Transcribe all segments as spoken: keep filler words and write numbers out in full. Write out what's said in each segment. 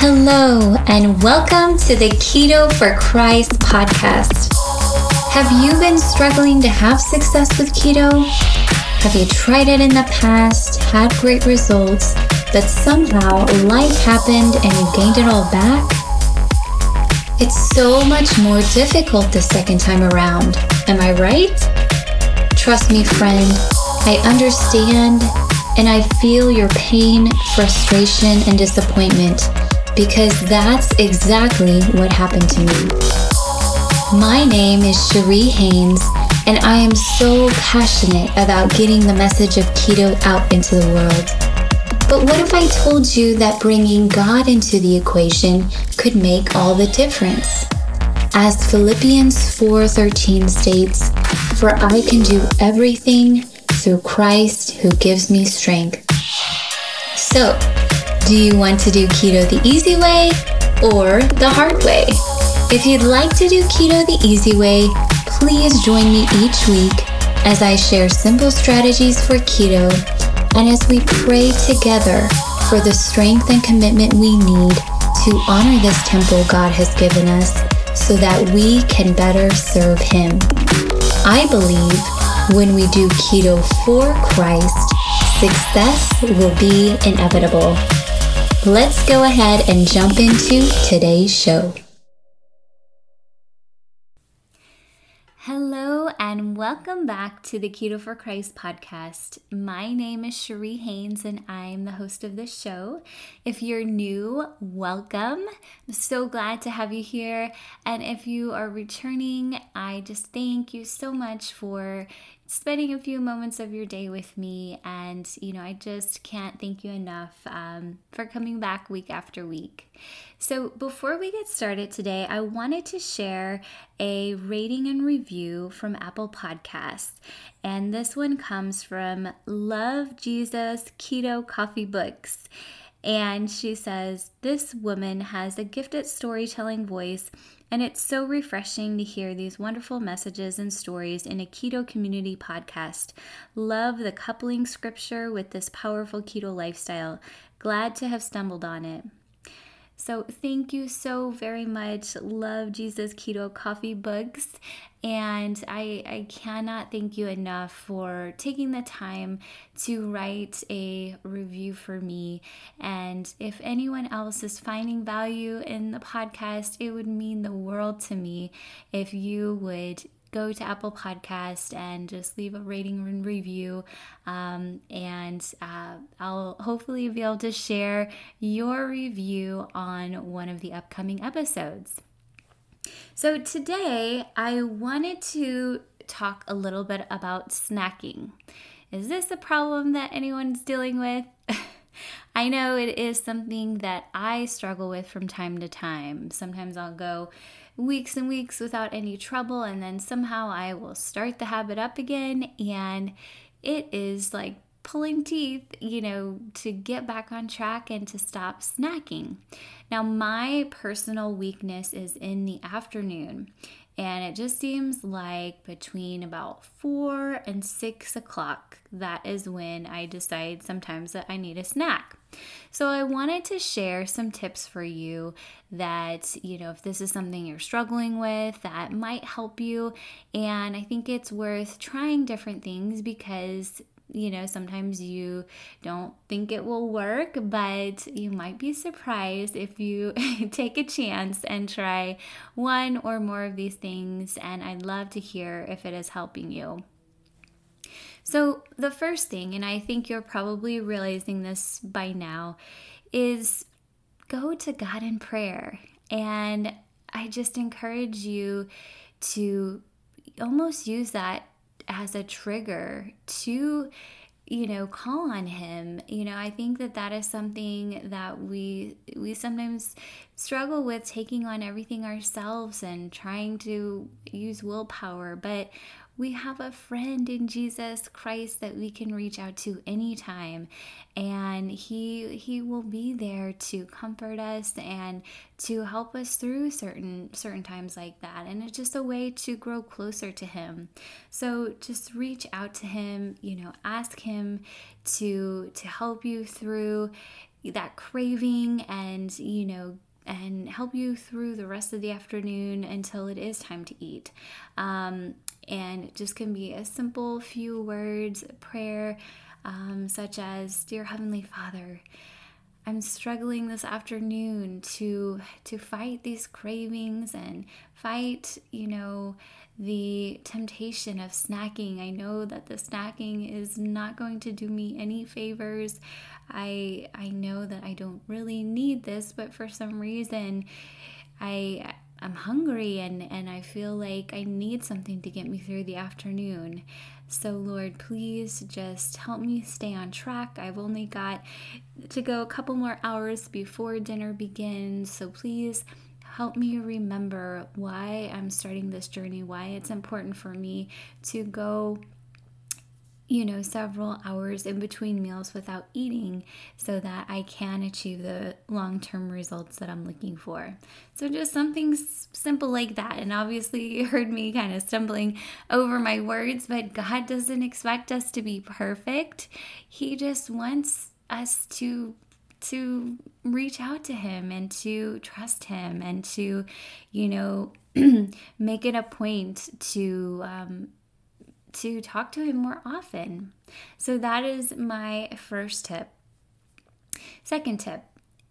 Hello, and welcome to the Keto for Christ podcast. Have you been struggling to have success with keto? Have you tried it in the past, had great results, but somehow life happened and you gained it all back? It's so much more difficult the second time around. Am I right? Trust me, friend, I understand and I feel your pain, frustration, and disappointment. Because that's exactly what happened to me. My name is Cherie Haynes, and I am so passionate about getting the message of keto out into the world. But what if I told you that bringing God into the equation could make all the difference? As Philippians four thirteen states, "For I can do everything through Christ who gives me strength." So, do you want to do keto the easy way or the hard way? If you'd like to do keto the easy way, please join me each week as I share simple strategies for keto and as we pray together for the strength and commitment we need to honor this temple God has given us so that we can better serve Him. I believe when we do keto for Christ, success will be inevitable. Let's go ahead and jump into today's show. Hello and welcome back to the Keto for Christ podcast. My name is Cherie Haynes and I'm the host of this show. If you're new, welcome. I'm so glad to have you here. And if you are returning, I just thank you so much for spending a few moments of your day with me. And, you know, I just can't thank you enough um, for coming back week after week. So before we get started today, I wanted to share a rating and review from Apple Podcasts. And this one comes from Love Jesus Keto Coffee Books. And she says, "This woman has a gifted storytelling voice, and it's so refreshing to hear these wonderful messages and stories in a keto community podcast. Love the coupling scripture with this powerful keto lifestyle. Glad to have stumbled on it." So thank you so very much, Love Jesus Keto Coffee Books. And I, I cannot thank you enough for taking the time to write a review for me. And if anyone else is finding value in the podcast, it would mean the world to me if you would go to Apple Podcasts and just leave a rating and review, um, and uh, I'll hopefully be able to share your review on one of the upcoming episodes. So today, I wanted to talk a little bit about snacking. Is this a problem that anyone's dealing with? I know it is something that I struggle with from time to time. Sometimes I'll go weeks and weeks without any trouble, and then somehow I will start the habit up again, and it is like pulling teeth, you know, to get back on track and to stop snacking. Now, my personal weakness is in the afternoon, and it just seems like between about four and six o'clock, that is when I decide sometimes that I need a snack. So I wanted to share some tips for you that, you know, if this is something you're struggling with, that might help you. And I think it's worth trying different things because, you know, sometimes you don't think it will work, but you might be surprised if you take a chance and try one or more of these things. And I'd love to hear if it is helping you. So the first thing, and I think you're probably realizing this by now, is go to God in prayer. And I just encourage you to almost use that as a trigger to, you know, call on Him. You know, I think that that is something that we we sometimes struggle with, taking on everything ourselves and trying to use willpower, but we have a friend in Jesus Christ that we can reach out to anytime, and he he will be there to comfort us and to help us through certain certain times like that. And it's just a way to grow closer to Him. So just reach out to Him, you know, ask Him to to help you through that craving and, you know, and help you through the rest of the afternoon until it is time to eat. Um, and it just can be a simple few words, prayer, um, such as, Dear Heavenly Father, I'm struggling this afternoon to to fight these cravings and fight, you know, the temptation of snacking. I know that the snacking is not going to do me any favors. I I know that I don't really need this, but for some reason I I'm hungry and, and I feel like I need something to get me through the afternoon. So Lord, please just help me stay on track. I've only got to go a couple more hours before dinner begins. So please help me remember why I'm starting this journey, why it's important for me to go, you know, several hours in between meals without eating so that I can achieve the long-term results that I'm looking for. So just something s- simple like that. And obviously you heard me kind of stumbling over my words, but God doesn't expect us to be perfect. He just wants us to to reach out to him and to trust him and to, you know, make it a point to, um, to talk to him more often. So that is my first tip. Second tip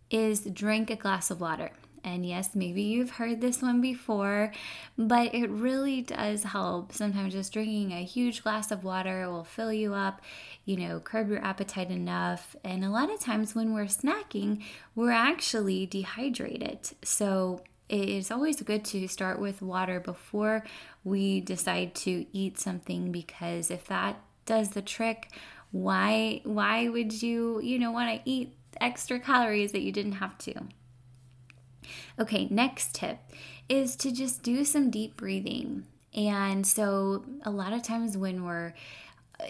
is drink a glass of water. And yes, maybe you've heard this one before, but it really does help. Sometimes just drinking a huge glass of water will fill you up, you know, curb your appetite enough. And a lot of times when we're snacking, we're actually dehydrated. So it is always good to start with water before we decide to eat something, because if that does the trick, why why would you, you know, want to eat extra calories that you didn't have to? Okay, next tip is to just do some deep breathing. And so a lot of times when we're,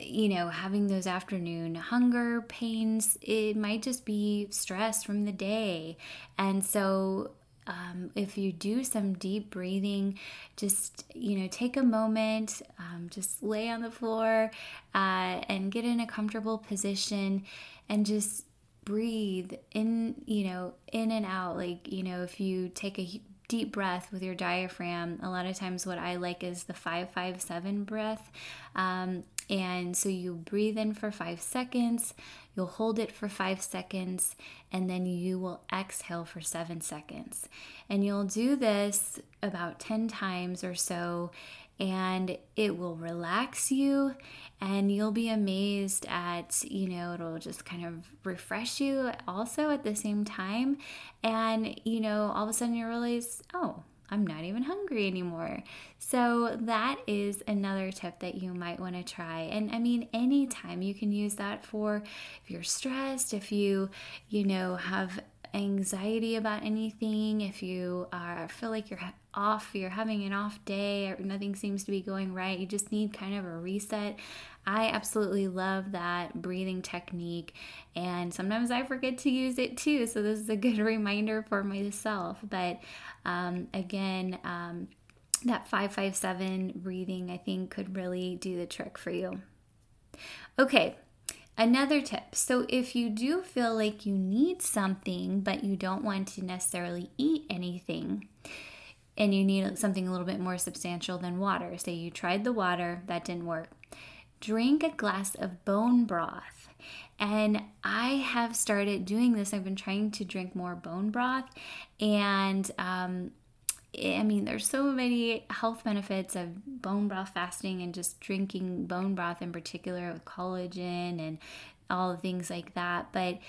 you know, having those afternoon hunger pains, it might just be stress from the day. And so Um, if you do some deep breathing, just, you know, take a moment, um, just lay on the floor uh, and get in a comfortable position and just breathe in, you know, in and out. Like, you know, if you take a deep breath with your diaphragm, a lot of times what I like is the five, five, seven breath. Um, and so you breathe in for five seconds, you'll hold it for five seconds, and then you will exhale for seven seconds. And you'll do this about ten times or so, and it will relax you, and you'll be amazed at, you know, it'll just kind of refresh you also at the same time. And, you know, all of a sudden you realize, oh, I'm not even hungry anymore. So that is another tip that you might want to try. And I mean, anytime you can use that for, if you're stressed, if you, you know, have anxiety about anything, if you uh, feel like you're off, you're having an off day, or nothing seems to be going right, you just need kind of a reset. I absolutely love that breathing technique, and sometimes I forget to use it too, so this is a good reminder for myself. But um, again, um, that five five seven breathing, I think, could really do the trick for you. Okay. Another tip. So if you do feel like you need something, but you don't want to necessarily eat anything, and you need something a little bit more substantial than water, say you tried the water, that didn't work, drink a glass of bone broth. And I have started doing this. I've been trying to drink more bone broth, and um, I mean, there's so many health benefits of bone broth fasting and just drinking bone broth in particular, with collagen and all the things like that. But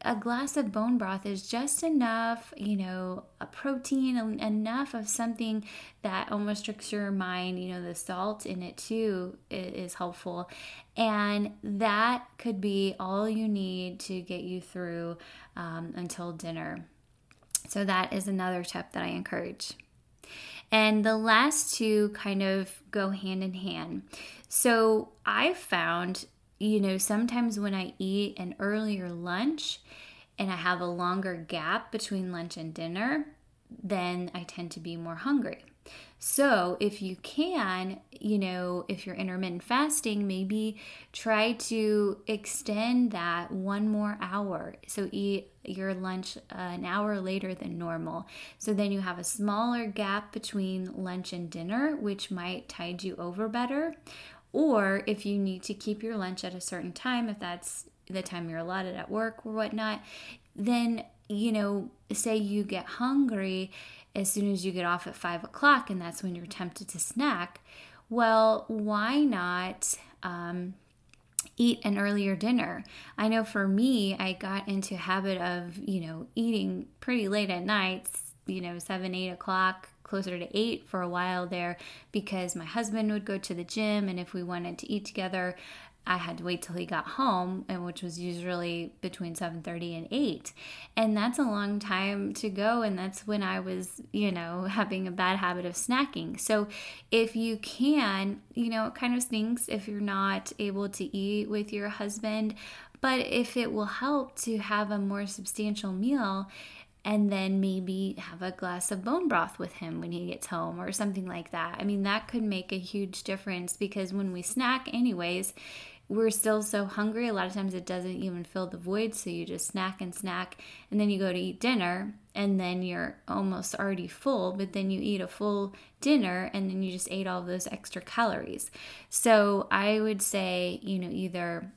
a glass of bone broth is just enough, you know, a protein, enough of something that almost tricks your mind. You know, the salt in it too is helpful. And that could be all you need to get you through um, until dinner. So that is another tip that I encourage. And the last two kind of go hand in hand. So I found, you know, sometimes when I eat an earlier lunch and I have a longer gap between lunch and dinner, then I tend to be more hungry. So if you can, you know, if you're intermittent fasting, maybe try to extend that one more hour. So eat your lunch uh, an hour later than normal. So then you have a smaller gap between lunch and dinner, which might tide you over better. Or if you need to keep your lunch at a certain time, if that's the time you're allotted at work or whatnot, then, you know, say you get hungry as soon as you get off at five o'clock and that's when you're tempted to snack. Well, why not um, eat an earlier dinner? I know for me, I got into a habit of, you know, eating pretty late at night, you know, seven, eight o'clock, closer to eight for a while there, because my husband would go to the gym, and if we wanted to eat together, I had to wait till he got home, and which was usually between seven thirty and eight. And that's a long time to go, and that's when I was, you know, having a bad habit of snacking. So if you can, you know, it kind of stinks if you're not able to eat with your husband, but if it will help to have a more substantial meal, and then maybe have a glass of bone broth with him when he gets home or something like that. I mean, that could make a huge difference, because when we snack anyways, we're still so hungry. A lot of times it doesn't even fill the void, so you just snack and snack, and then you go to eat dinner, and then you're almost already full, but then you eat a full dinner, and then you just ate all those extra calories. So I would say, you know, either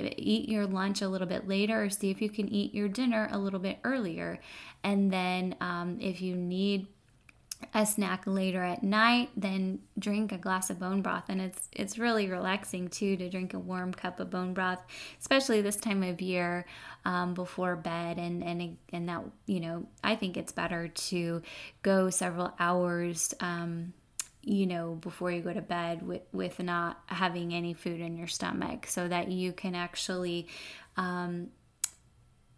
eat your lunch a little bit later, or see if you can eat your dinner a little bit earlier. And then um, if you need a snack later at night, then drink a glass of bone broth. And it's it's really relaxing too to drink a warm cup of bone broth, especially this time of year um, before bed. And and and that, you know, I think it's better to go several hours um you know, before you go to bed with, with not having any food in your stomach, so that you can actually, um,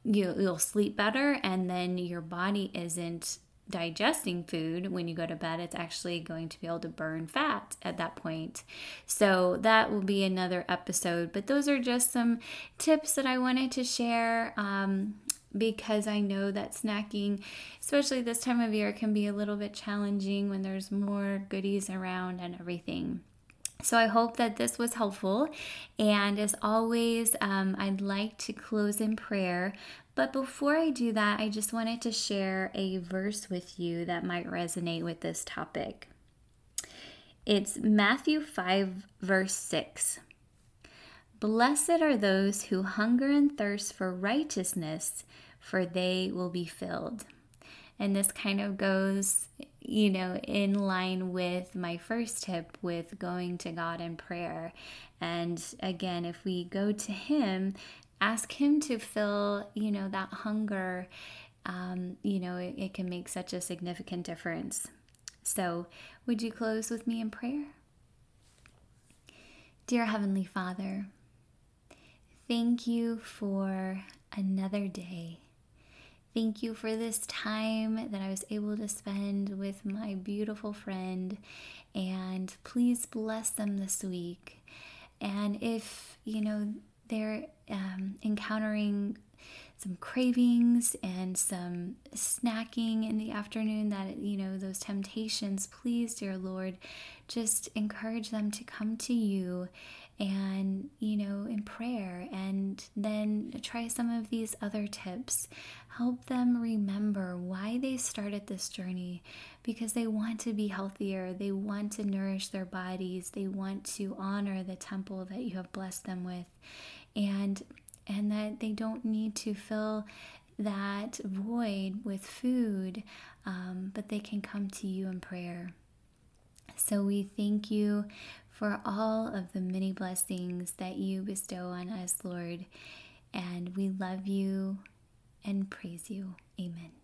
you, you'll sleep better, and then your body isn't digesting food when you go to bed. It's actually going to be able to burn fat at that point. So that will be another episode, but those are just some tips that I wanted to share. Um, because I know that snacking, especially this time of year, can be a little bit challenging when there's more goodies around and everything. So I hope that this was helpful. And as always, um, I'd like to close in prayer. But before I do that, I just wanted to share a verse with you that might resonate with this topic. It's Matthew five, verse six. Blessed are those who hunger and thirst for righteousness, for they will be filled. And this kind of goes, you know, in line with my first tip with going to God in prayer. And again, if we go to Him, ask Him to fill, you know, that hunger, um, you know, it, it can make such a significant difference. So would you close with me in prayer? Dear Heavenly Father, thank you for another day. Thank you for this time that I was able to spend with my beautiful friend, and please bless them this week. And if, you know, they're um, encountering some cravings and some snacking in the afternoon, that, you know, those temptations, please, dear Lord, just encourage them to come to you and, you know, in prayer, and then try some of these other tips. Help them remember why they started this journey, because they want to be healthier. They want to nourish their bodies. They want to honor the temple that you have blessed them with. And And that they don't need to fill that void with food, um, but they can come to you in prayer. So we thank you for all of the many blessings that you bestow on us, Lord. And we love you and praise you. Amen.